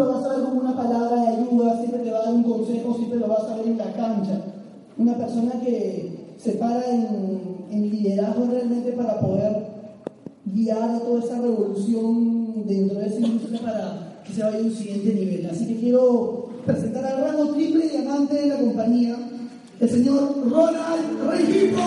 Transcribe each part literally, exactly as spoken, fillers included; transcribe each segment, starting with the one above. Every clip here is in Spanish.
lo vas a ver con una palabra de ayuda, siempre te va a dar un consejo, siempre lo vas a ver en la cancha. Una persona que se para en, en liderazgo realmente para poder guiar a toda esa revolución dentro de esa industria para que se vaya a un siguiente nivel. Así que quiero presentar al rango triple diamante de la compañía, el señor Ronald Rengifo.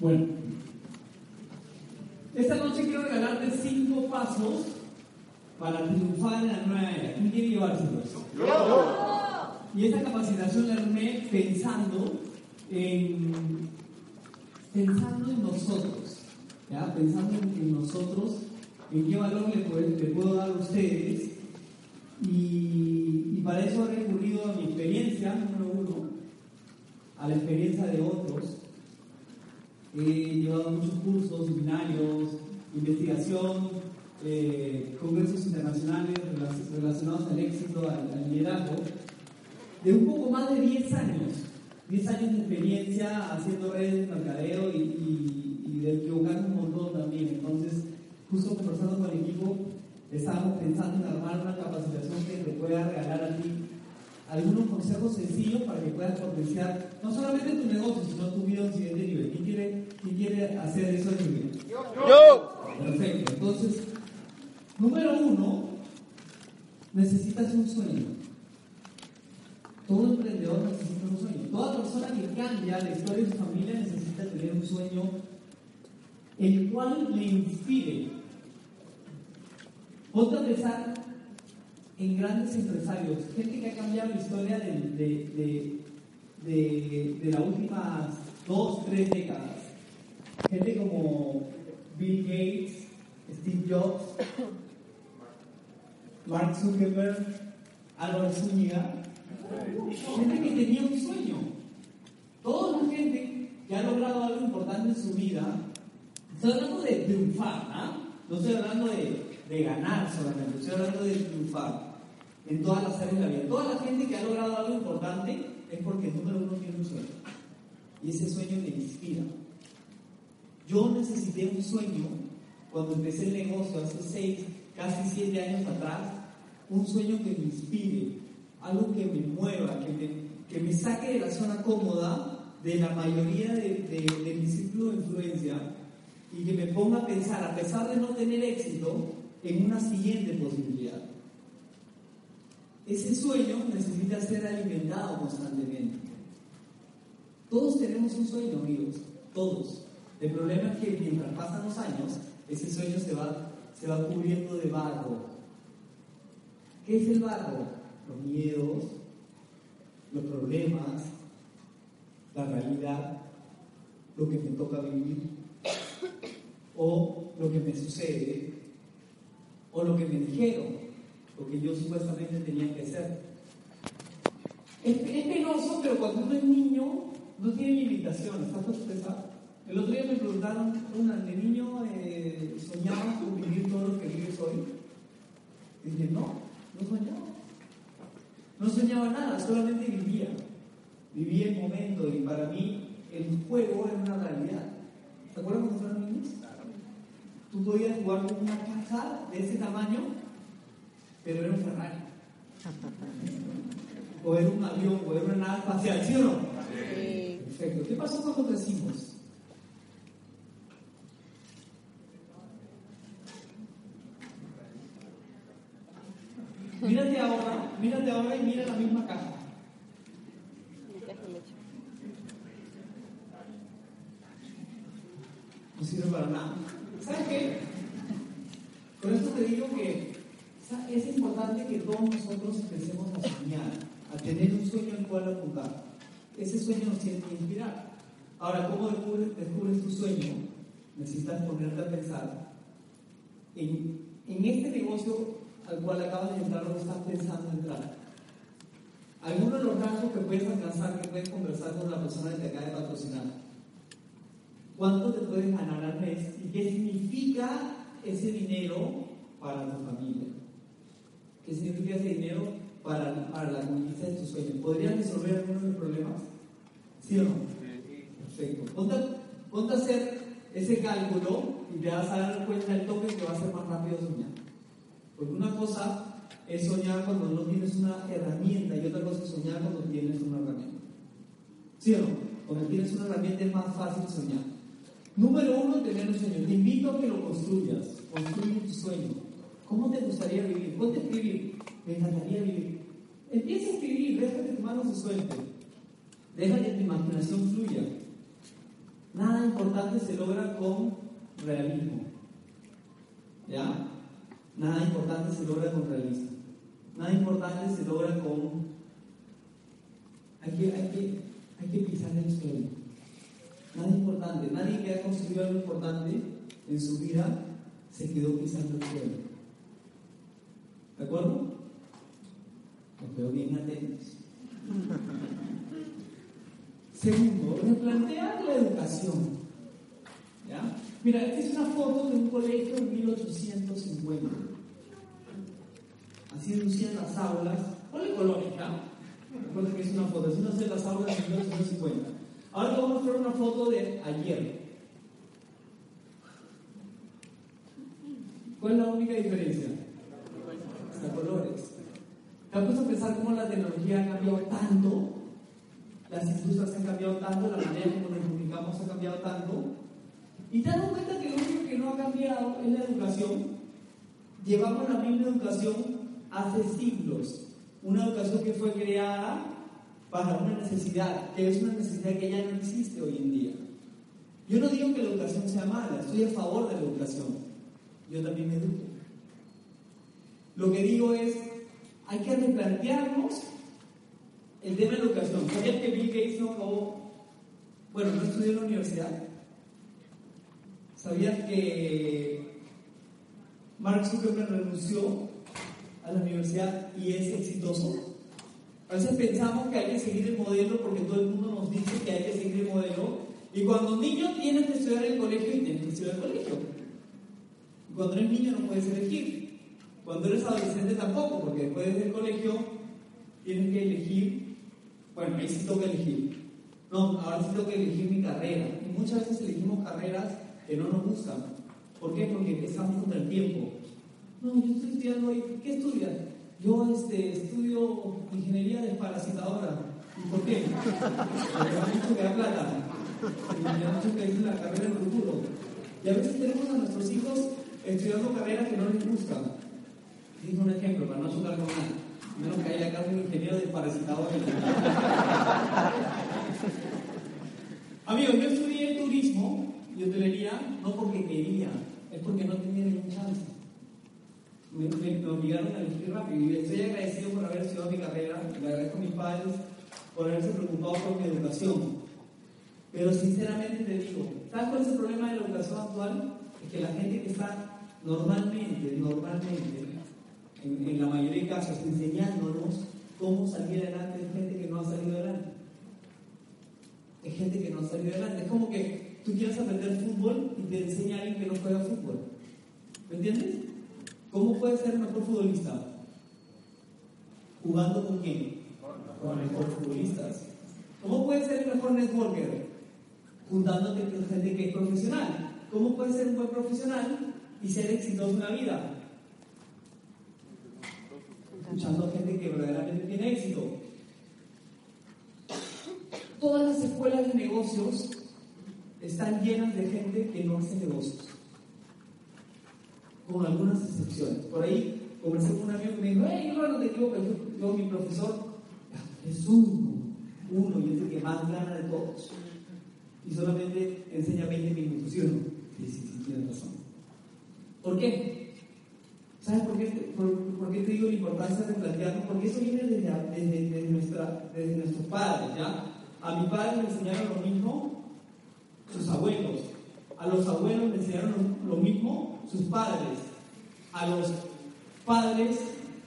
Bueno, esta noche quiero regalarte cinco pasos para triunfar en la nueva era. ¿Quién quiere llevárselos? ¡No! Y esta capacitación la armé pensando en, pensando en nosotros, ¿ya? Pensando en, en nosotros, en qué valor le puedo, le puedo dar a ustedes. Y, y para eso he recurrido a mi experiencia, número uno, a la experiencia de otros. He llevado muchos cursos, seminarios, investigación, eh, congresos internacionales relacionados al éxito, al, al liderazgo, de un poco más de diez años. diez años de experiencia haciendo redes de mercadeo y, y, y de equivocarme un montón también. Entonces, justo conversando con el equipo, estábamos pensando en armar una capacitación que te pueda regalar a ti algunos consejos sencillos para que puedas potenciar no solamente tu negocio, sino tu vida a un siguiente nivel. ¿Quién quiere, quién quiere hacer eso en nivel? Yo. Yo. Perfecto. Entonces, número uno, necesitas un sueño. Todo emprendedor necesita un sueño. Toda persona que cambia la historia de su familia necesita tener un sueño el cual le inspire. Ponte a pensar en grandes empresarios, gente que ha cambiado la historia de, de, de, de, de las últimas dos, tres décadas. Gente como Bill Gates, Steve Jobs, Mark Zuckerberg, Álvaro Zúñiga. Gente que tenía un sueño. Toda la gente que ha logrado algo importante en su vida. Estoy hablando de triunfar, ¿no? No estoy hablando de... de ganar solamente, estoy hablando de triunfar en todas las áreas de la vida. Toda la gente que ha logrado algo importante es porque número uno tiene un sueño y ese sueño te inspira. Yo necesité un sueño cuando empecé el negocio hace seis, casi siete años atrás, un sueño que me inspire, algo que me mueva, que me, que me saque de la zona cómoda de la mayoría de, de, de mi círculo de influencia y que me ponga a pensar, a pesar de no tener éxito, en una siguiente posibilidad. Ese sueño necesita ser alimentado constantemente. Todos tenemos un sueño, amigos, todos. El problema es que mientras pasan los años, ese sueño se va, se va cubriendo de barro. ¿Qué es el barro? Los miedos, los problemas, la realidad, lo que me toca vivir, o lo que me sucede, o lo que me dijeron, lo que yo supuestamente tenía que hacer. Es, es penoso, pero cuando uno es niño, no tiene limitaciones, ¿estás sorpresa? El otro día me preguntaron, una, ¿de niño eh, soñabas con vivir todo lo que vives hoy? Y dije, no, no soñaba. No soñaba nada, solamente vivía. Vivía el momento y para mí el juego era una realidad. ¿Se acuerdan cuando fueron niños? Tú podías jugar con una caja de ese tamaño, pero era un Ferrari. O era un avión, o era una nave espacial, ¿sí o no? Sí. Perfecto. ¿Qué pasó cuando crecimos? Mírate ahora, mírate ahora y mira la misma caja. No sirve para nada. ¿Sabes qué? Por eso te digo que es importante que todos nosotros empecemos a soñar, a tener un sueño al cual apuntar. Ese sueño nos tiene que inspirar. Ahora, ¿cómo descubres, descubres tu sueño? Necesitas ponerte a pensar. En, en este negocio al cual acabas de entrar, no estás pensando en entrar. Algunos de los rasgos que puedes alcanzar, que puedes conversar con la persona que te acaba de patrocinar. ¿Cuánto te puedes ganar al mes? ¿Y qué significa ese dinero para tu familia? ¿Qué significa ese dinero para, para la conquista de tus sueños? ¿Podrías resolver algunos de los problemas? ¿Sí o no? Sí. Perfecto. Ponte, ponte a hacer ese cálculo y te vas a dar cuenta del toque que va a ser más rápido soñar. Porque una cosa es soñar cuando no tienes una herramienta y otra cosa es soñar cuando tienes una herramienta. ¿Sí o no? Cuando tienes una herramienta es más fácil soñar. Número uno, tener un sueño. Te invito a que lo construyas. Construye tu sueño. ¿Cómo te gustaría vivir? Ponte a escribir. Me encantaría vivir. Empieza a escribir. Deja que tus manos se suelten. Deja que tu imaginación fluya. Nada importante se logra con realismo. ¿Ya? Nada importante se logra con realismo. Nada importante se logra con... Hay que, hay que, hay que pisar el suelo. Nada importante. Nadie que ha conseguido algo importante en su vida se quedó pisando el suelo. ¿De acuerdo? Los veo bien atentos. Segundo, replantear la educación. ¿Ya? Mira, esta es una foto de un colegio en mil ochocientos cincuenta. Así lucían las aulas. Ponle colores, claro. Recuerden que es una foto. Así no sé las aulas en mil ochocientos cincuenta. Ahora vamos a mostrar una foto de ayer. ¿Cuál es la única diferencia? Hasta colores. ¿Te has puesto a pensar cómo la tecnología ha cambiado tanto? Las industrias han cambiado tanto, la manera como nos comunicamos ha cambiado tanto. Y te das cuenta que lo único que no ha cambiado es la educación. Llevamos la misma educación hace siglos. Una educación que fue creada para una necesidad, que es una necesidad que ya no existe hoy en día. Yo no digo que la educación sea mala, estoy a favor de la educación. Yo también me educo. Lo que digo es, hay que replantearnos el tema de la educación. ¿Sabías que Bill Gates no acabó? Bueno, no estudió en la universidad. ¿Sabías que Mark Zuckerberg renunció a la universidad y es exitoso? A veces pensamos que hay que seguir el modelo porque todo el mundo nos dice que hay que seguir el modelo. Y cuando niño tienes que estudiar en el colegio y tienes que estudiar en el colegio. Y cuando eres niño no puedes elegir. Cuando eres adolescente tampoco, porque después del colegio tienes que elegir. Bueno, ahí sí tengo que elegir. No, ahora sí tengo que elegir mi carrera. Y muchas veces elegimos carreras que no nos gustan. ¿Por qué? Porque empezamos contra el tiempo. No, yo estoy estudiando hoy. ¿Qué estudias? Yo este, estudio ingeniería desparasitadora. ¿Y por qué? Porque me han dicho que da plata. Y me han dicho que es la carrera del futuro. Y a veces tenemos a nuestros hijos estudiando carreras que no les gustan. Digo un ejemplo para no chocar con nada. Menos que haya acá un ingeniero desparasitador. Amigos, yo estudié turismo. Yo te leía no porque quería, es porque no tenía ningún chance. Me, me, me obligaron a elegir rápido y estoy agradecido por haber estudiado mi carrera, le agradezco a mis padres por haberse preocupado por mi educación. Pero sinceramente te digo, ¿sabes cuál es el problema de la educación actual? Es que la gente que está normalmente, normalmente, en, en la mayoría de casos, enseñándonos cómo salir adelante es gente que no ha salido adelante. Es gente que no ha salido adelante. Es como que tú quieres aprender fútbol y te enseña a alguien que no juega fútbol. ¿Me entiendes? ¿Cómo puedes ser el mejor futbolista? ¿Jugando con quién? Con los mejores futbolistas. ¿Cómo puedes ser el mejor networker? Juntándote con gente que es profesional. ¿Cómo puedes ser un buen profesional y ser exitoso en la vida? Escuchando a gente que verdaderamente tiene éxito. Todas las escuelas de negocios están llenas de gente que no hace negocios, con algunas excepciones. Por ahí conversé con un amigo que me dijo, hey, yo no te equivoco, yo, yo mi profesor es uno, uno, y es el que más gana de todos, y solamente enseña veinte minutos, ¿sí o no? Sí, sí, sí, tienes razón. ¿Por qué? ¿Sabes por qué, por, ¿Por qué te digo la importancia de plantearnos? Porque eso viene desde, desde, desde, nuestra, desde nuestros padres, ¿ya? A mi padre le enseñaron lo mismo sus abuelos. A los abuelos le enseñaron lo mismo sus padres. A los padres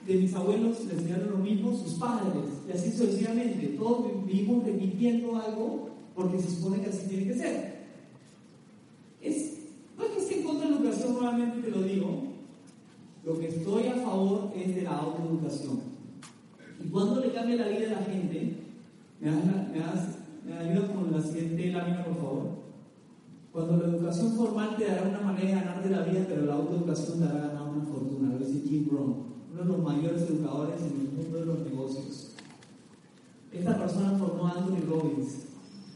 de mis abuelos le enseñaron lo mismo sus padres. Y así sucesivamente. Todos vivimos repitiendo algo porque se supone que así tiene que ser. Es, no es que esté en contra de la educación, nuevamente te lo digo. Lo que estoy a favor es de la autoeducación. Y cuando le cambia la vida a la gente, ¿me, das, me, das, me ayudas con la siguiente lámina, por favor? Cuando la educación formal te dará una manera de ganarte la vida, pero la autoeducación te hará ganar una fortuna. Lo dice Jim Rohn, uno de los mayores educadores en el mundo de los negocios. Esta persona formó a Anthony Robbins.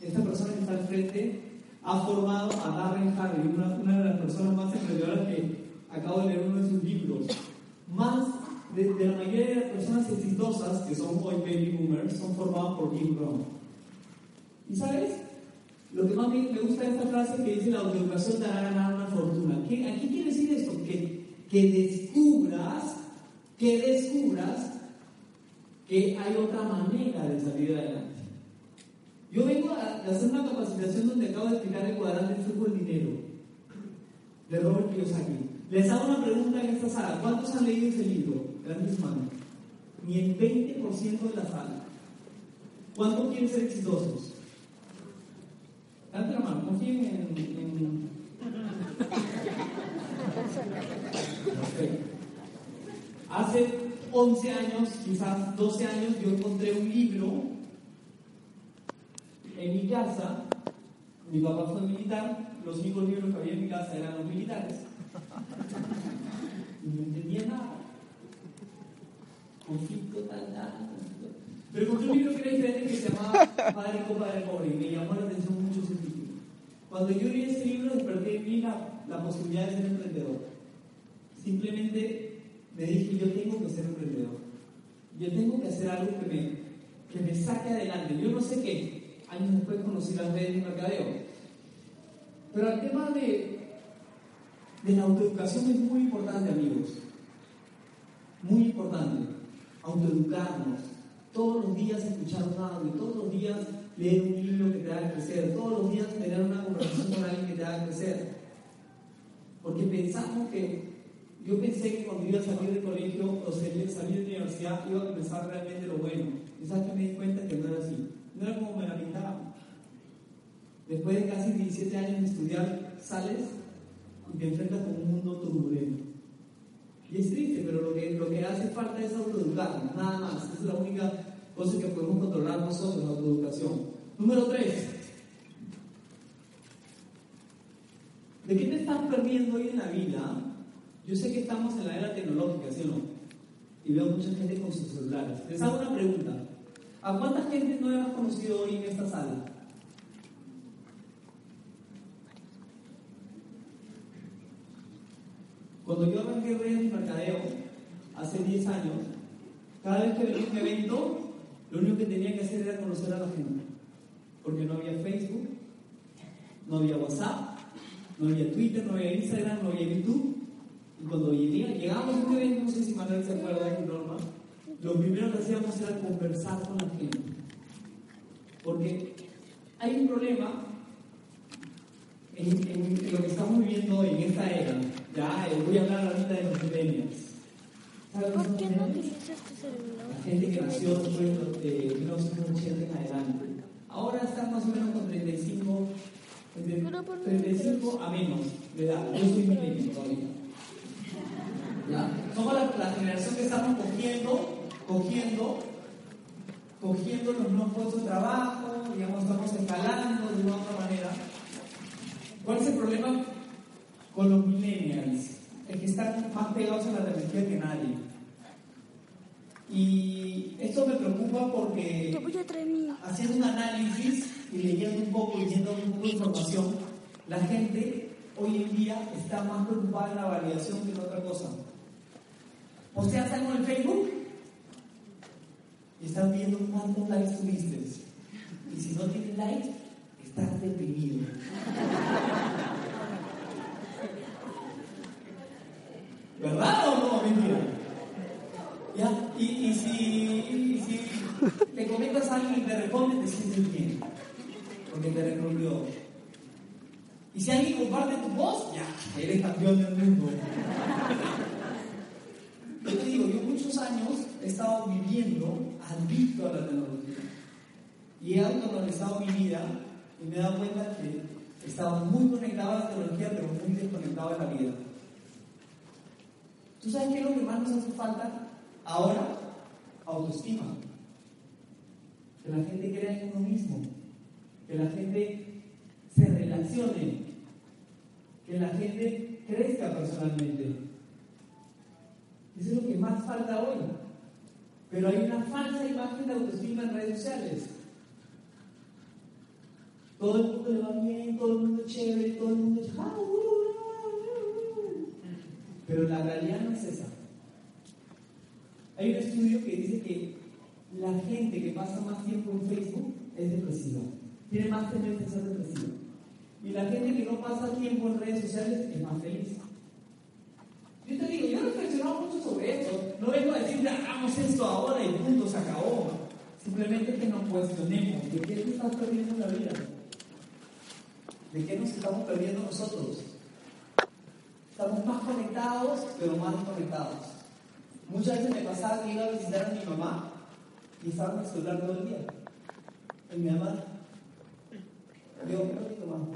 Esta persona que está al frente ha formado a Darren Hardy, una, una de las personas más emprendedoras que acabo de leer uno de sus libros. Más de, de la mayoría de las personas exitosas que son hoy baby boomers son formadas por Jim Rohn. ¿Y sabes? Lo que más me, me gusta de esta frase que dice: la autoeducación te hará ganar una fortuna. ¿Qué, ¿A qué quiere decir esto? Que, que descubras, que descubras que hay otra manera de salir adelante. Yo vengo a, a hacer una capacitación donde acabo de explicar el cuadrante del flujo del dinero de Robert Kiyosaki. Les hago una pregunta en esta sala. ¿Cuántos han leído ese libro? Grandes manos. Ni el veinte por ciento de la sala. ¿Cuántos quieren ser exitosos? Dante la mano. Confíen en... en... Perfecto. Hace once años, quizás doce años, yo encontré un libro en mi casa. Mi papá fue militar. Los únicos libros que había en mi casa eran los militares. No entendía nada. Conflicto tal, nada. Pero encontré un libro que era diferente, que se llamaba Padre Rico, Padre Pobre, y me llamó la atención mucho ese título. Cuando yo leí ese libro, desperté en mí la, la posibilidad de ser emprendedor. Simplemente me dije: yo tengo que ser emprendedor. Yo tengo que hacer algo que me, que me saque adelante. Yo no sé qué. Años después conocí las redes de mercadeo. Pero el tema de De la autoeducación es muy importante, amigos. Muy importante. Autoeducarnos. Todos los días escuchar un audio, todos los días leer un libro que te haga crecer, todos los días tener una conversación con alguien que te haga crecer. Porque pensamos que... Yo pensé que cuando iba a salir del colegio o salir de la universidad iba a empezar realmente lo bueno. Y sabes que me di cuenta que no era así. No era como me la pintaba. Después de casi diecisiete años de estudiar, sales y te enfrentas con un mundo turbulento. Y es triste, pero lo que, lo que hace falta es autoeducarnos, nada más. Esa es la única cosa que podemos controlar nosotros, la autoeducación. Número tres. ¿De qué te estás perdiendo hoy en la vida? Yo sé que estamos en la era tecnológica, ¿sí o no? Y veo mucha gente con sus celulares. Les hago una pregunta. ¿A cuánta gente no hemos conocido hoy en esta sala? Cuando yo arranqué redes de mercadeo hace diez años, cada vez que venía un evento, lo único que tenía que hacer era conocer a la gente. Porque no había Facebook, no había WhatsApp, no había Twitter, no había Instagram, no había YouTube. Y cuando llegué, llegamos a un evento, no sé si Manuel se acuerda de mi norma, lo primero que hacíamos era conversar con la gente. Porque hay un problema en, en, en lo que estamos viviendo hoy, en esta era. Ya, voy a hablar ahorita de los millennials. ¿Por qué no utilizas tu celular? La gente que nació de mil novecientos ochenta en adelante. Ahora están más o menos con treinta y cinco, treinta y cinco a menos de edad. Yo soy millennial todavía. ¿Ya? Somos la, la generación que estamos cogiendo, cogiendo, cogiendo los nuevos puestos de trabajo, digamos, estamos escalando de una u otra manera. ¿Cuál es el problema con los millennials? Es que están más pegados a la tecnología que nadie. Y esto me preocupa porque haciendo un análisis y leyendo un poco y leyendo un poco de información, la gente hoy en día está más preocupada en la validación que en otra cosa. O sea, están con el Facebook y están viendo cuántos likes tuviste. Y si no tienes likes, estás deprimido. ¿Verdad o no? Mentira. porque tener un blog. Y si alguien comparte tu voz, ya, eres campeón del mundo. Yo te digo, yo muchos años he estado viviendo adicto a la tecnología. Y he autoanalizado mi vida y me he dado cuenta que estaba muy conectado a la tecnología, pero muy desconectado de la vida. ¿Tú sabes qué es lo que más nos hace falta ahora? Autoestima. Que la gente crea en uno mismo. Que la gente se relacione. Que la gente crezca personalmente. Eso es lo que más falta hoy. Pero hay una falsa imagen de autoestima en redes sociales. Todo el mundo le va bien, todo el mundo es chévere, todo el mundo es... Pero la realidad no es esa. Hay un estudio que dice que la gente que pasa más tiempo en Facebook es depresiva. Tiene más tendencia a ser depresiva. Y la gente que no pasa tiempo en redes sociales es más feliz. Yo te digo, yo he reflexionado mucho sobre esto. No vengo a decir, hagamos esto ahora y punto, se acabó. Simplemente que nos cuestionemos de qué nos estamos perdiendo en la vida. De qué nos estamos perdiendo nosotros. Estamos más conectados, pero más desconectados. Muchas veces me pasaba que iba a visitar a mi mamá y estaba en el celular todo el día. Y mi mamá, yo un poquito más.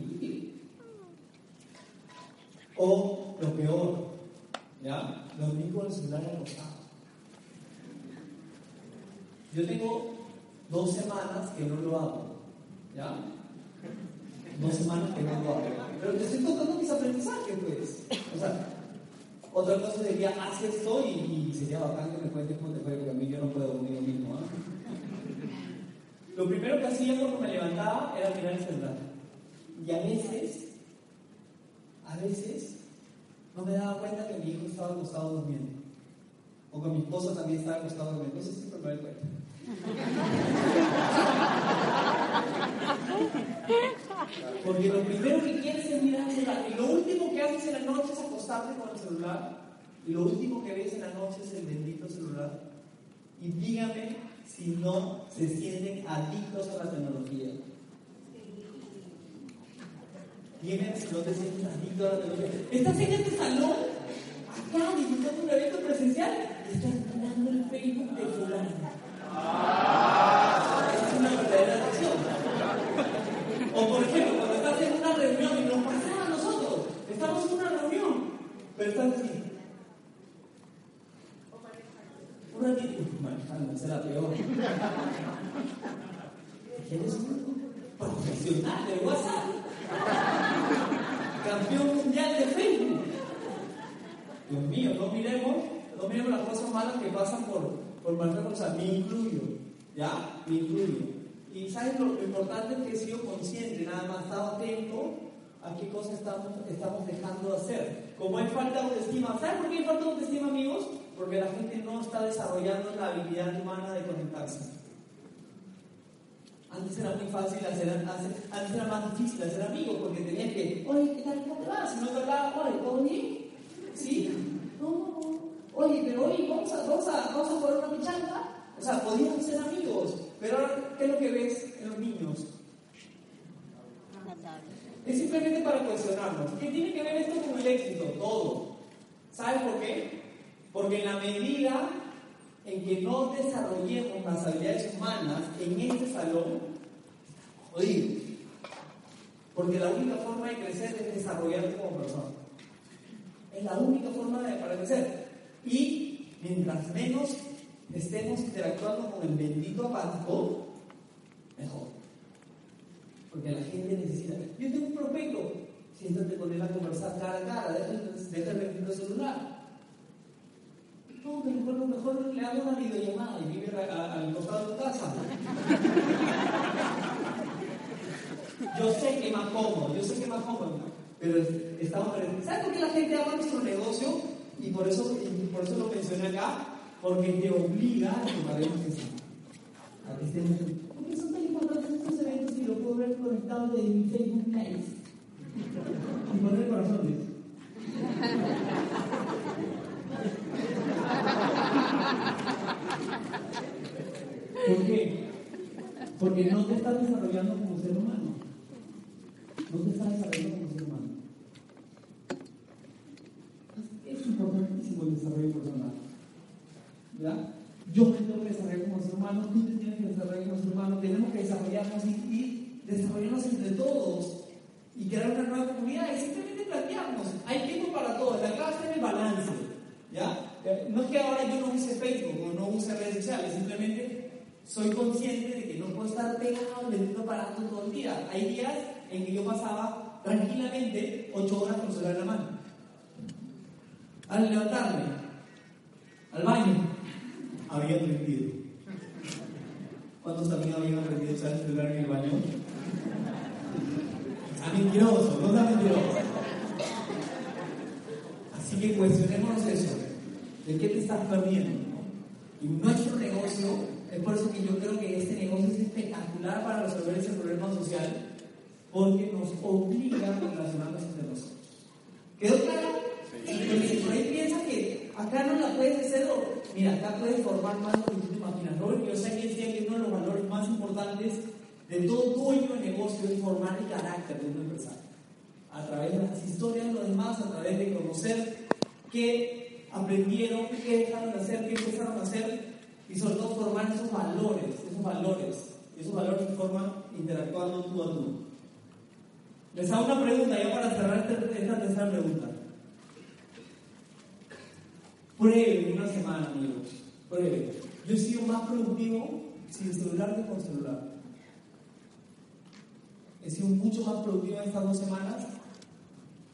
Terrible. O lo peor, ¿ya? Los niños con el celular en los ojos. Yo tengo dos semanas que no lo hago, ¿ya? Dos semanas que no lo hago. Pero te estoy contando mis aprendizajes, pues. O sea, otra cosa sería, haz esto y, y sería bacán que me cuentes cómo te fue, porque a mí yo no puedo conmigo mismo, ¿eh? Lo primero que hacía cuando me levantaba era mirar el celular. Y a veces, a veces, no me daba cuenta que mi hijo estaba acostado durmiendo. O que mi esposa también estaba acostado durmiendo. Eso siempre me doy cuenta. Porque lo primero que quieres es mirar el celular, y lo último que haces en la noche es acostarte con el celular, y lo último que ves en la noche es el bendito celular. Y dígame si no se sienten adictos a la tecnología. Dígame si no te sientes adicto a la tecnología. Estás en este salón, acá, disfrutando un evento presencial, y estás mirando el Facebook del celular. Es una verdadera adicción. O por ejemplo, cuando estás en una reunión, y nos pasa a nosotros, estamos en una reunión, pero estás así. Un ratito, manejando, esa es la peor. Eres un profesional de WhatsApp, campeón mundial de Facebook. Dios mío, no miremos, no miremos las cosas malas que pasan por. Por marcar, o sea, me incluyo, ¿ya? Me incluyo. Y ¿sabes lo, lo importante? Es que he sido consciente, nada más, estaba atento a qué cosas estamos, estamos dejando de hacer. Como hay falta de autoestima, ¿sabes por qué hay falta de autoestima, amigos? Porque la gente no está desarrollando la habilidad humana de conectarse. Antes era muy fácil hacer, hacer antes era más difícil hacer amigos, porque tenías que, oye, ¿qué tal? ¿Cómo te vas? Si no te hablaba, oye, ¿todo bien? ¿Sí? No, no, no. Oye, pero hoy vamos a, vamos a, vamos a poner una pichanga. O sea, podíamos ser amigos. Pero ahora, ¿qué es lo que ves en los niños? Es simplemente para cuestionarnos. ¿Qué tiene que ver esto con el éxito? Todo. ¿Sabes por qué? Porque en la medida en que no desarrollemos las habilidades humanas en este salón, estamos jodidos. Porque la única forma de crecer es desarrollarte como persona. Es la única forma de para crecer. Y mientras menos estemos interactuando con el bendito apático, mejor. Porque la gente necesita. Yo tengo un prospecto, siéntate con él a conversar cara a cara, déjame el celular. No, pero bueno, mejor le hago una videollamada y vive al costado de tu casa. Yo sé que más cómodo, yo sé que más cómodo, pero estamos perdiendo. ¿Sabes por qué la gente ama nuestro negocio? Y por eso, y por eso lo mencioné acá, porque te obliga a que paguemos que sí. A que estemos. Porque son tan importantes estos eventos y lo puedo ver conectado desde mi Facebook Live. Y poner corazones. ¿Por qué? Porque no te estás desarrollando como ser humano. No te estás desarrollando como ser humano. Es importantísimo el desarrollo personal. ¿Verdad? Yo me tengo que desarrollar como ser humano, tú te tienes que desarrollar como ser humano, tenemos que desarrollarnos y, y desarrollarnos entre todos y crear una nueva comunidad. Y simplemente plantearnos, hay tiempo para todos, la clave está en el balance. ¿Ya? No es que ahora yo no use Facebook o no use redes sociales, simplemente soy consciente de que no puedo estar pegado en un aparato todo el día. Hay días en que yo pasaba tranquilamente ocho horas con celular en la mano. Al levantarme, al baño, había aprendido. ¿Cuántos también habían aprendido a usar el celular en el baño? A mentiroso, no tan mentiroso. Así que cuestionémonos eso. ¿De qué te estás perdiendo? Y nuestro negocio, es por eso que yo creo que este negocio es espectacular para resolver ese problema social, porque nos obliga a relacionarnos entre nosotros. ¿Quedó claro? Porque si por ahí piensas que acá no la puedes hacer, o mira, acá puedes formar más de lo que tú te imaginas. Robert Kiyosaki decía que uno de los valores más importantes de todo dueño de negocio es formar el carácter de un empresario. A través de las historias de los demás, a través de conocer qué aprendieron, qué dejaron de hacer, qué empezaron a hacer, y sobre todo formar esos valores, esos valores, esos valores que forman interactuando tú a tú. Les hago una pregunta ya para cerrar esta tercera pregunta. Prueben una semana, amigos. Prueben. Yo he sido más productivo sin celular que con celular. He sido mucho más productivo en estas dos semanas,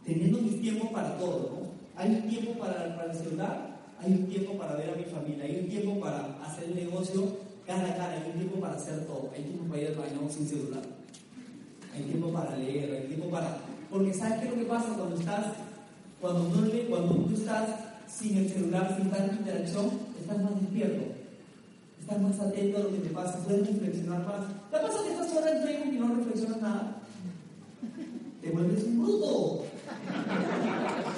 teniendo mis tiempos para todo, ¿no? Hay un tiempo para, para el celular, hay un tiempo para ver a mi familia, hay un tiempo para hacer el negocio cara a cara, hay un tiempo para hacer todo, hay tiempo para ir al baño sin celular, hay tiempo para leer, hay tiempo para... Porque ¿sabes qué es lo que pasa cuando estás, cuando tú, cuando tú estás sin el celular, sin tanta interacción? Estás más despierto, estás más atento a lo que te pasa, puedes reflexionar más. ¿Te pasa que estás ahora en Facebook y no reflexionas nada? Te vuelves un bruto.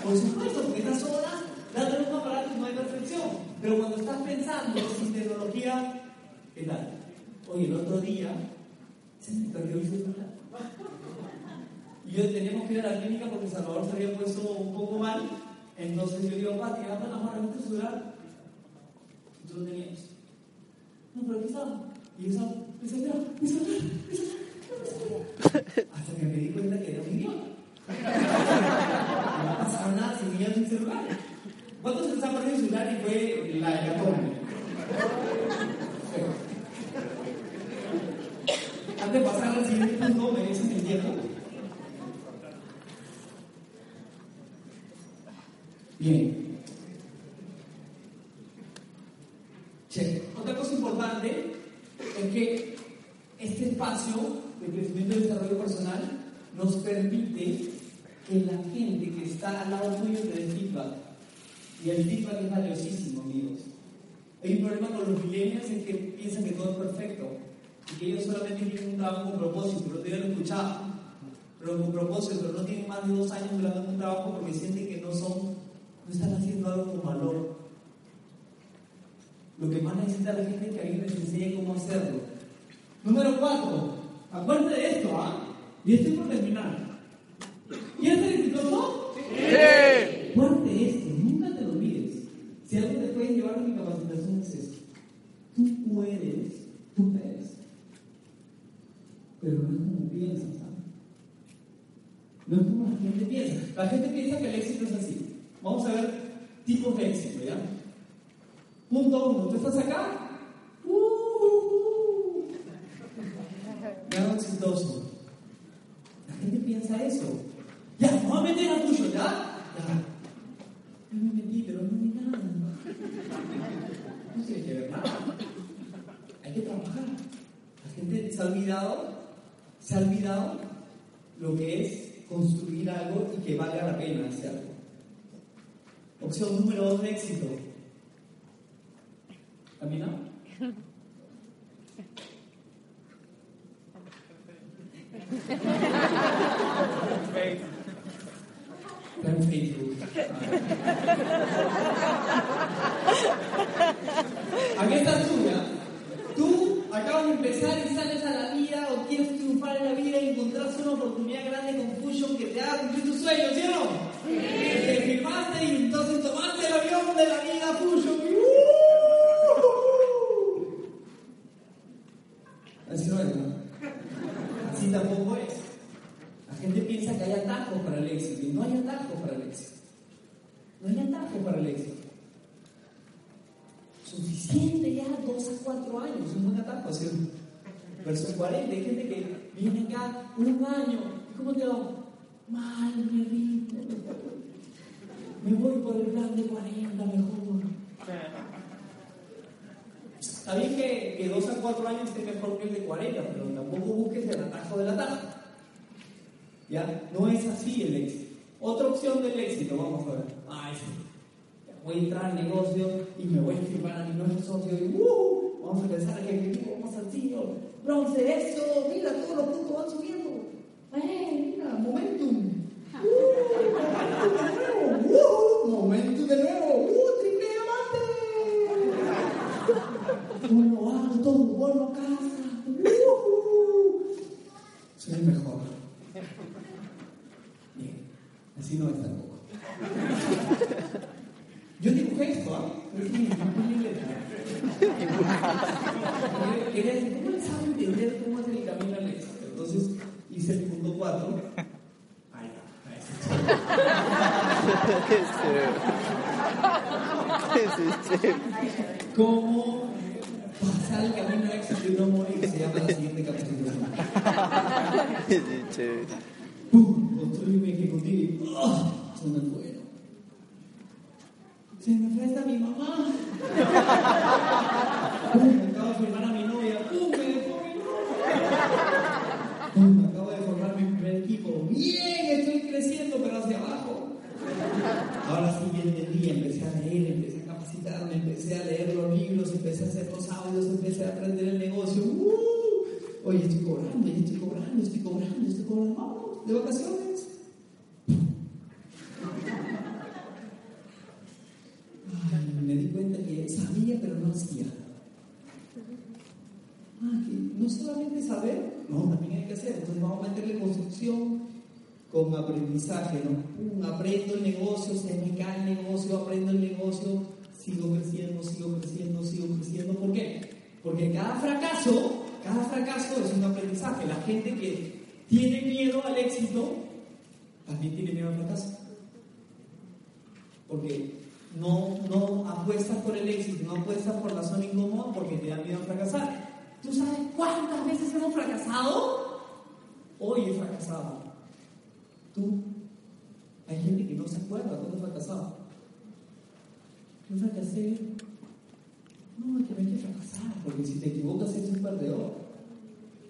Por supuesto, porque estás sola, dándole un aparato y no hay perfección. Pero cuando estás pensando sin tecnología, ¿qué tal? Oye, el otro día se me perdió el celular. Y yo teníamos que ir a la clínica porque Salvador se había puesto un poco mal. Entonces yo digo, papá, te ganas la mano en tu celular. Y tú lo tenías. No, pero ¿qué estaba? Y yo estaba, mi celular, mi celular, mi celular. Hasta que me di cuenta que era un idiota. No ha pasado nada si niñas sin celular. ¿Cuántos se están perdiendo el celular y fue la de la torre? Antes de pasar al siguiente punto, me dicen el tiempo. Bien. Check. Otra cosa importante es que este espacio de crecimiento y desarrollo personal nos permite que la gente que está al lado tuyo te dé feedback. Y el feedback es valiosísimo, amigos. Hay un problema con los millennials, es que piensan que todo es perfecto y que ellos solamente tienen un trabajo con propósito. Pero yo lo he escuchado, pero con propósito, pero no tienen más de dos años durante un trabajo porque sienten que no son, no están haciendo algo con valor. Lo que más necesita la gente es que alguien les enseñe cómo hacerlo. Número cuatro, acuérdate de esto, ¿ah? ¿eh? Y estoy por terminar. ¿Ya te exitoso? ¡Sí! Ponte esto, nunca te lo olvides. Si algo te puede llevar a mi capacitación es esto. Tú puedes, tú puedes. Pero no es como piensas, ¿sabes? No es como la gente piensa. La gente piensa que el éxito es así. Vamos a ver tipos de éxito, ¿ya? Punto uno, ¿tú estás acá? ¡Uh! uh, uh. Ya no exitoso. La gente piensa eso. Ya, me voy a meter a tuyo, ¿ya? Ya. Yo me metí, pero no vi nada. No tiene que ver nada. Hay que trabajar. La gente se ha olvidado, se ha olvidado lo que es construir algo y que valga la pena hacerlo. Opción número dos de éxito. ¿Camina? En Facebook. Aquí estás tú, ¿ya? Tú acabas de empezar y sales a la vida o quieres triunfar en la vida y encontrarás una oportunidad grande con Fusion que te haga cumplir tus sueños, ¿sí o no? Sí. Te firmaste y entonces tomaste el avión de la vida a Fusion y ¡uh! Así no es, ¿no? Así tampoco es. La gente piensa que hay atajos para el éxito y no hay atajos para el éxito. No hay atajos para el éxito. Suficiente ya dos a cuatro años, es un buen atajo, ¿sí? Versos cuarenta, hay gente que viene acá un año, ¿y cómo te va? Mal, me rindo, me voy por el plan de cuarenta, mejor. Está bien que, que dos a cuatro años esté mejor que el de cuarenta, pero tampoco busques el atajo del atajo. ¿Ya? No es así el éxito. Otra opción del éxito, vamos a ver. Ah, sí. Voy a entrar al negocio y me voy a firmar a mi nuevo socio y uh, vamos a empezar a que vivimos más sencillo. Vamos a hacer esto, mira, todos los puntos van subiendo. ¡Eh, mira! ¡Momentum! Uh, ¡Momentum de nuevo! ¡Uh! ¡Triple diamante! ¡Todo lo hago, todo vuelvo a casa! Uh, soy el mejor. Bien, así no es tampoco. Yo dibujé esto, ¿ah? Pero es mi inglés. ¿Cómo les hago entender cómo es el camino al éxito? Entonces hice el punto cuatro. Ahí está. Ese es ¿cómo pasar el camino al éxito y no morir? Se llama el siguiente capítulo. Ese es ¡pum! Construí mi ejecutivo. ¡Oh! Se me fueron. Se me fue hasta mi mamá. Me acabo de formar a mi novia. ¡Pum! Me dejó mi novia. ¡Pum! Me acabo de formar mi primer equipo. ¡Bien! Estoy creciendo, pero hacia abajo. Ahora sí, bien del día. Empecé a leer, empecé a capacitarme, empecé a leer los libros, empecé a hacer los audios, empecé a aprender el negocio. ¡Uh! Oye, estoy cobrando, estoy cobrando, estoy cobrando, estoy cobrando. ¡Vamos! ¿De vacaciones? Me di cuenta que sabía, pero no hacía. Ah, que no solamente saber, no, también hay que hacer. Entonces vamos a meterle construcción con aprendizaje, ¿no? Aprendo el negocio, se me cae el negocio, aprendo el negocio, sigo creciendo, sigo creciendo, sigo creciendo. ¿Por qué? Porque cada fracaso, cada fracaso es un aprendizaje. La gente que tiene miedo al éxito, también tiene miedo al fracaso. Porque No, no apuestas por el éxito, no apuestas por la zona incómoda porque te da miedo a fracasar. ¿Tú sabes cuántas veces hemos fracasado? Hoy he fracasado. Tú, hay gente que no se acuerda cuando he fracasado. Yo fracasé. No, es que no hay que fracasar, porque si te equivocas eres un perdedor.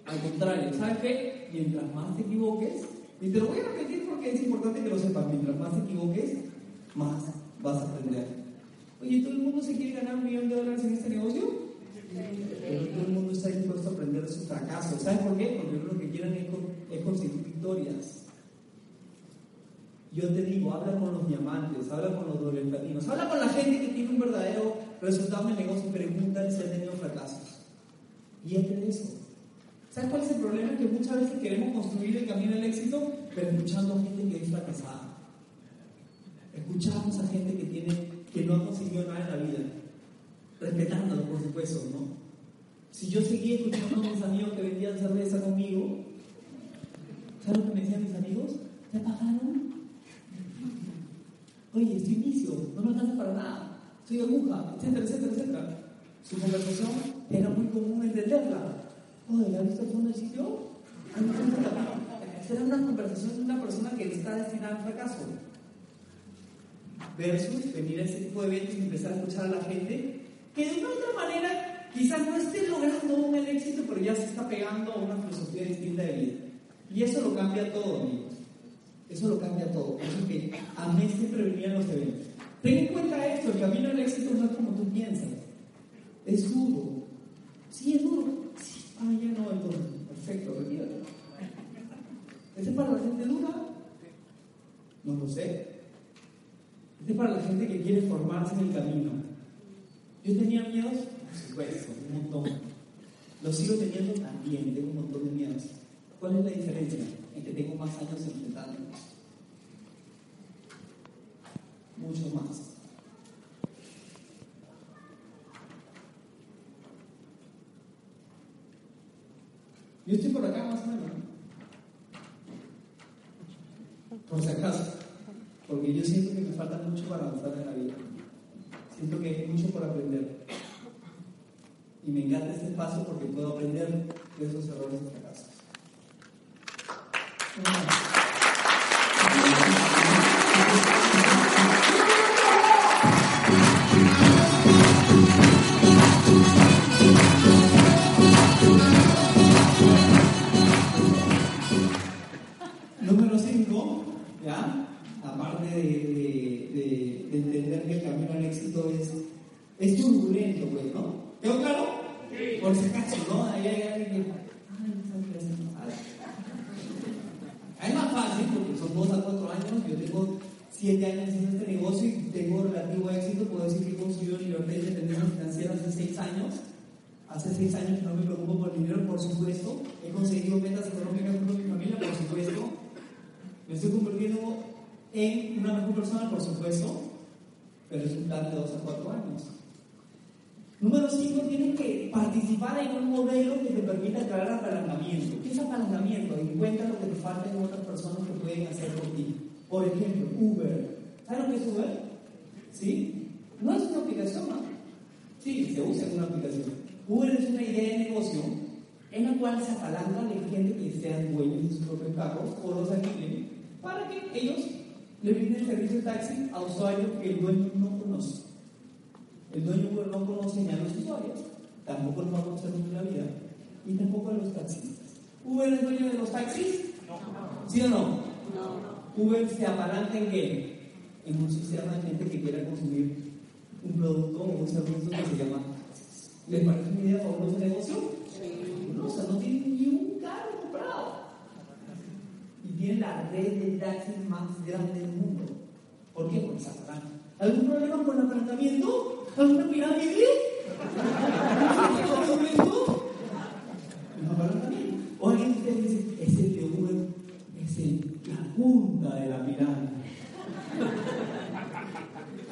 Al contrario, ¿sabes qué? Mientras más te equivoques, y te lo voy a repetir porque es importante que lo sepas, mientras más te equivoques, más vas a aprender. Oye, ¿todo el mundo se quiere ganar un millón de dólares en este negocio? Pero todo el mundo está dispuesto a aprender de sus fracasos. ¿Sabes por qué? Porque lo que quieren es, es conseguir victorias. Yo te digo, habla con los diamantes, habla con los dobles platinos, habla con la gente que tiene un verdadero resultado en el negocio y pregúntale si ha tenido fracasos. Y es de eso. ¿Sabes cuál es el problema? Que muchas veces queremos construir el camino al éxito, pero escuchando a gente que es fracasada. Escuchamos a gente que tiene que no ha conseguido nada en la vida, respetándolo, por supuesto, ¿no? Si yo seguía escuchando a mis amigos que vendían cerveza conmigo, ¿sabes lo que me decían mis amigos? ¿Te pagaron? Oye, estoy inicio, no me alcanza para nada, soy aguja, etcétera, etcétera, etcétera. Su conversación era muy común entenderla. Oye, ¿has visto el fondo del sitio? Esa era una conversación de una persona que está destinada al fracaso. Versus venir a ese tipo de eventos y empezar a escuchar a la gente que de una u otra manera quizás no esté logrando un éxito, pero ya se está pegando a una filosofía distinta de vida. Y eso lo cambia todo, amigos. Eso lo cambia todo. Por eso que a mí siempre venían los eventos. Ten en cuenta esto: el camino al éxito no es como tú piensas. Es duro. Sí, es duro. Sí. Ah, ya no, entonces. Perfecto, retírate. ¿Este es para la gente dura? No lo sé. Este es para la gente que quiere formarse en el camino. Yo tenía miedos, por supuesto, un montón. Lo sigo teniendo también, tengo un montón de miedos. ¿Cuál es la diferencia? Es que tengo más años enfrentándolos. Mucho más. Yo estoy por acá más o menos. Por si acaso. Porque yo siento que me falta mucho para avanzar en la vida. Siento que hay mucho por aprender. Y me encanta este espacio porque puedo aprender de esos errores y fracasos. Número cinco, ¿ya? Aparte de, de, de, de entender que el camino al éxito es, es turbulento, pues, ¿no? ¿Quedó claro? Sí. Por si acaso, ¿no? Ahí hay alguien que... Ay, es más fácil porque son dos a cuatro años. Yo tengo siete años haciendo este negocio y tengo relativo éxito. Puedo decir que he conseguido libertad y independencia financiera hace seis años. Hace seis años no me preocupo por el dinero, por supuesto. He conseguido metas económicas con mi familia, por supuesto. Me estoy convirtiendo en una mejor persona, por supuesto. Pero es un plan de dos a cuatro años. Número cinco, tienes que participar en un modelo que te permita traer apalancamiento. ¿Qué es apalancamiento? Encuentra lo que te falta en otras personas que pueden hacer por ti. Por ejemplo, Uber. ¿Sabes lo que es Uber? ¿Sí? No es una aplicación, ¿no? Sí, se usa en una aplicación. Uber es una idea de negocio en la cual se apalanca de gente que sean dueños de sus propios carros o los alquileres para que ellos le brinden el servicio de taxi a usuarios que el dueño no conoce. El dueño Uber no conoce ni a los usuarios, tampoco los va a conocer en la vida, y tampoco a los taxistas. ¿Uber es dueño de los taxis? No. ¿Sí o no? No. Uber se apalanca en qué? En un sistema de gente que quiera consumir un producto o un servicio que se llama taxis. ¿Les parece una idea fabulosa de negocio? Sí. No, o sea, no tienen ni un carro comprado. Y tienen la red de taxis más grande del mundo. ¿Por qué? Porque se apalanca. ¿Algún problema con el apalancamiento? ¿Alguna pirámide? O alguien de ustedes dice, es el de Uber, es el, la punta de la pirámide.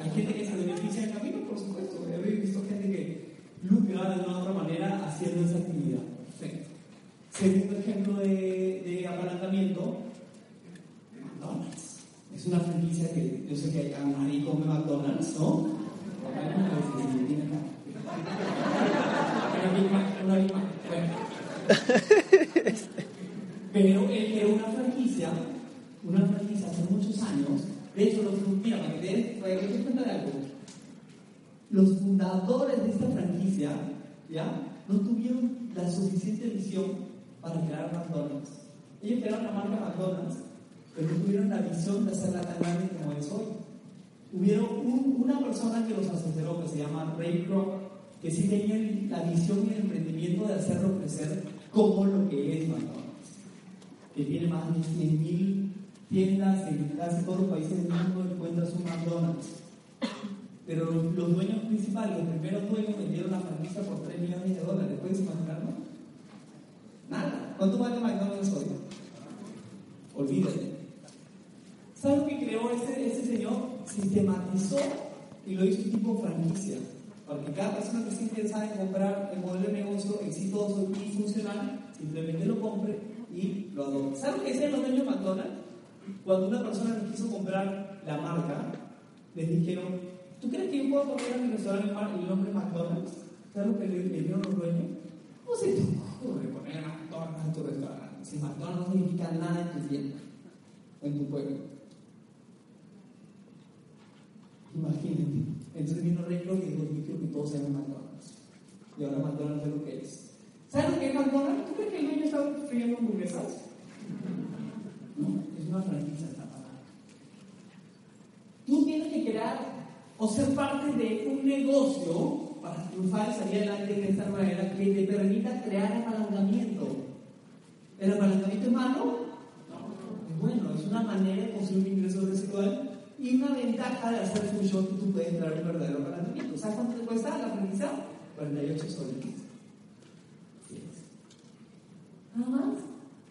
Hay gente que se beneficia del camino, por supuesto. He visto gente que lucra de una u otra manera haciendo esa actividad. Perfecto. Segundo ejemplo de, de apalancamiento, McDonald's. Es una franquicia que yo sé que hay un marico come McDonald's, ¿no? Pero él creó una franquicia, una franquicia hace muchos años. De hecho, los, mira, para que te des cuenta de algo, los fundadores de esta franquicia, ¿ya?, no tuvieron la suficiente visión para crear McDonald's. Ellos crearon la marca McDonald's, pero no tuvieron la visión de hacerla tan grande como es hoy. Hubieron un, una persona que los asesoró, que se llama Ray Kroc, que sí tenía la visión y el emprendimiento de hacerlo crecer como lo que es McDonald's, que tiene más de cien mil tiendas en casi todos los países del mundo. Encuentras un McDonald's, pero los, los dueños principales, los primeros dueños, vendieron la franquicia por tres millones de dólares. ¿Puedes imaginarlo? Nada. ¿Cuánto vale McDonald's hoy? Olvídate. ¿Sabes lo que creó ese, ese señor? Sistematizó y lo hizo tipo franquicia, para que cada persona que esté interesada en comprar el modelo de negocio exitoso y funcional, simplemente lo compre y lo adopte. ¿Sabes lo que hacían los dueños de McDonald's? Cuando una persona les quiso comprar la marca, les dijeron, ¿tú crees que yo puedo poner a mi restaurante el nombre McDonald's? ¿Sabes lo que le dijeron los dueños? ¿Cómo se te ocurre poner a McDonald's en tu restaurante? Si McDonald's no significa nada en tu tienda, en tu pueblo. Imagínate. Entonces vino Ray Kroc y dijo, yo quiero que todos sean McDonald's. Y ahora McDonald's es lo que es. ¿Sabes lo que es McDonald's? ¿Tú crees que el niño está friendo hamburguesas? No, es una franquicia esta palabra. Tú tienes que crear o ser parte de un negocio para triunfar y salir adelante de esta manera que te permita crear apalancamiento. ¿El apalancamiento es malo? No. Es bueno, es una manera de conseguir un ingreso residual. Y una ventaja de hacer función que tú puedes traer un verdadero apalancamiento. ¿Sabes cuánto te cuesta la franquicia? cuarenta y ocho soles. Sí. ¿Nada más?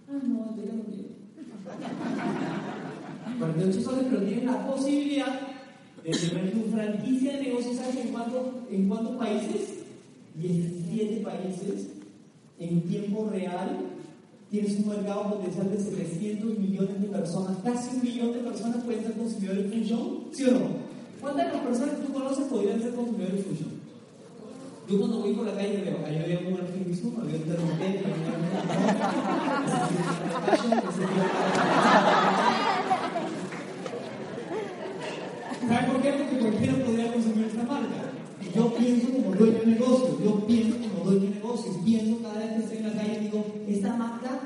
Ah, no, yo tengo miedo. cuarenta y ocho soles, pero tienen la posibilidad de tener tu franquicia de negocios en cuántos en cuántos países, diecisiete países, en tiempo real. Tienes un mercado potencial de setecientos millones de personas, casi un millón de personas pueden ser consumidores de Fusion, ¿sí o no? ¿Cuántas de las personas que tú conoces podrían ser consumidores de Fusion? Yo cuando voy por la calle veo, ahí había un argentino, había un termotel, ¿saben por qué? Porque cualquiera podría consumir esta marca. Y yo pienso como dueño de negocio, yo pienso como dueño de negocios, pienso cada vez que estoy en la calle y digo, esta marca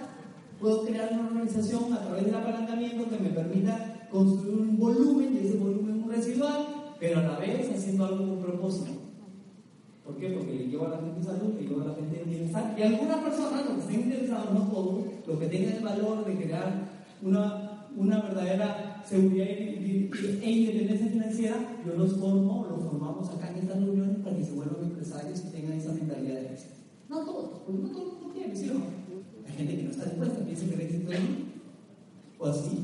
puedo crear una organización a través del apalancamiento que me permita construir un volumen y ese volumen un residual, pero a la vez haciendo algo con propósito. ¿Por qué? Porque le llevo a la gente salud, le llevo a la gente bienestar. Y algunas personas, los que estén interesados, no todos, los que tengan el valor de crear una, una verdadera seguridad e independencia financiera, yo los formo, los formamos acá en estas reuniones para que se vuelvan empresarios y tengan esa mentalidad de éxito. No todos, porque no todos lo tienen, ¿sí o no? Hay gente que no está dispuesta, piensa que el éxito es o así,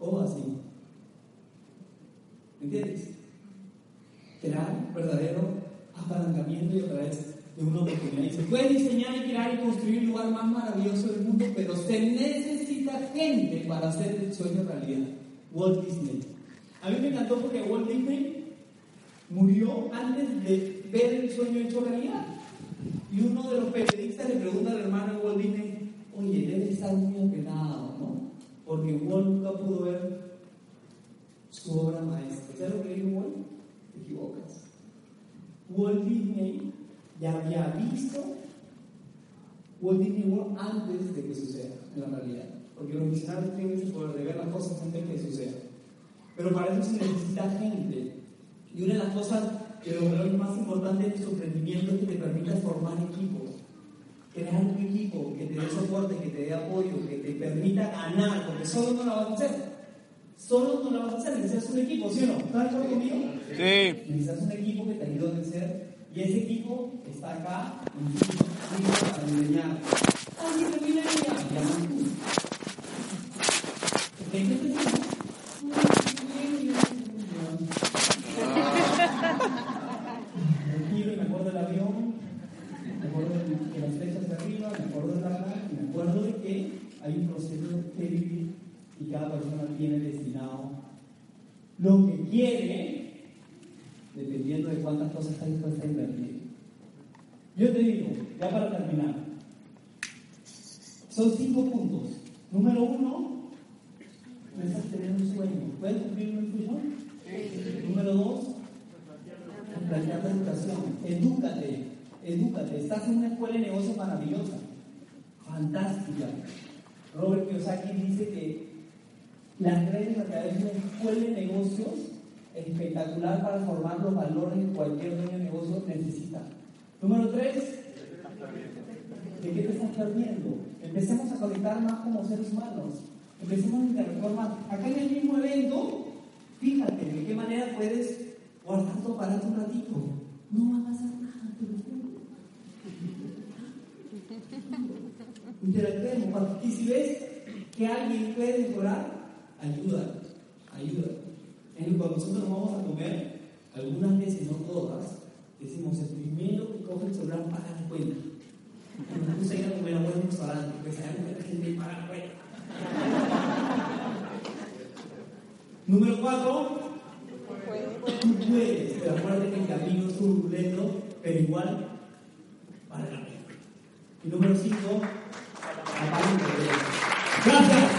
o así. ¿Me entiendes? Crear verdadero apalancamiento y a través de una oportunidad. Y se puede diseñar y crear y construir el lugar más maravilloso del mundo, pero se necesita gente para hacer el sueño realidad. Walt Disney. A mí me encantó porque Walt Disney murió antes de ver el sueño hecho realidad. Y uno de los periodistas le pregunta al hermano de Walt Disney, oye, debe estar muy apenado, ¿no? Porque Walt nunca pudo ver su obra maestra. ¿Sabes lo que dijo Walt? Te equivocas. Walt Disney ya había visto Walt Disney World antes de que suceda en la realidad, porque los visionarios tienen ese poder de ver las cosas antes de que suceda, pero para eso se necesita gente. Y una de las cosas que lo más importante de tu emprendimiento es que te permita formar equipos, crear un equipo que te dé soporte, que te dé apoyo, que te permita ganar, porque solo no la vas a hacer. Solo tú la vas a hacer, necesitas un equipo, ¿sí o no? ¿Estás de acuerdo conmigo? Sí. Necesitas un equipo que te ayude a vencer. Y ese equipo está acá para diseñar. Alguien te viene a enseñar. Llaman tú. ¿Te entiendes? Tranquilo, me acuerdo del avión, me acuerdo de las flechas de arriba, me acuerdo de la cara, me acuerdo de que hay un proceso terrible. Y cada persona tiene destinado lo que quiere, dependiendo de cuántas cosas está dispuesta a invertir. Yo te digo, ya para terminar, son cinco puntos. Número uno, necesitas tener un sueño. ¿Puedes cumplir un sueño? Sí. Número dos, plantear la educación. Edúcate, edúcate. Estás en una escuela de negocios maravillosa, fantástica. Robert Kiyosaki dice que las redes a través de una escuela de negocios espectacular para formar los valores que cualquier dueño de negocio necesita. Número tres, ¿de qué te estás perdiendo? Empecemos a conectar más como seres humanos. Empecemos a interactuar más. Acá en el mismo evento, fíjate de qué manera puedes guardar tu aparato un ratito. No va a pasar nada, te lo juro. Interactuemos. Y si ves que alguien puede mejorar, ayuda, ayuda. Cuando nosotros vamos a comer, algunas veces, no todas, decimos: el primero que coge el celular paga la cuenta. Cuando nos gusta ir a comer a buen restaurante, pues sabemos que la gente paga la cuenta. Número cuatro, tú puedes, pero acuérdate que el camino es turbulento, pero igual para la pena. Y número cinco, gracias.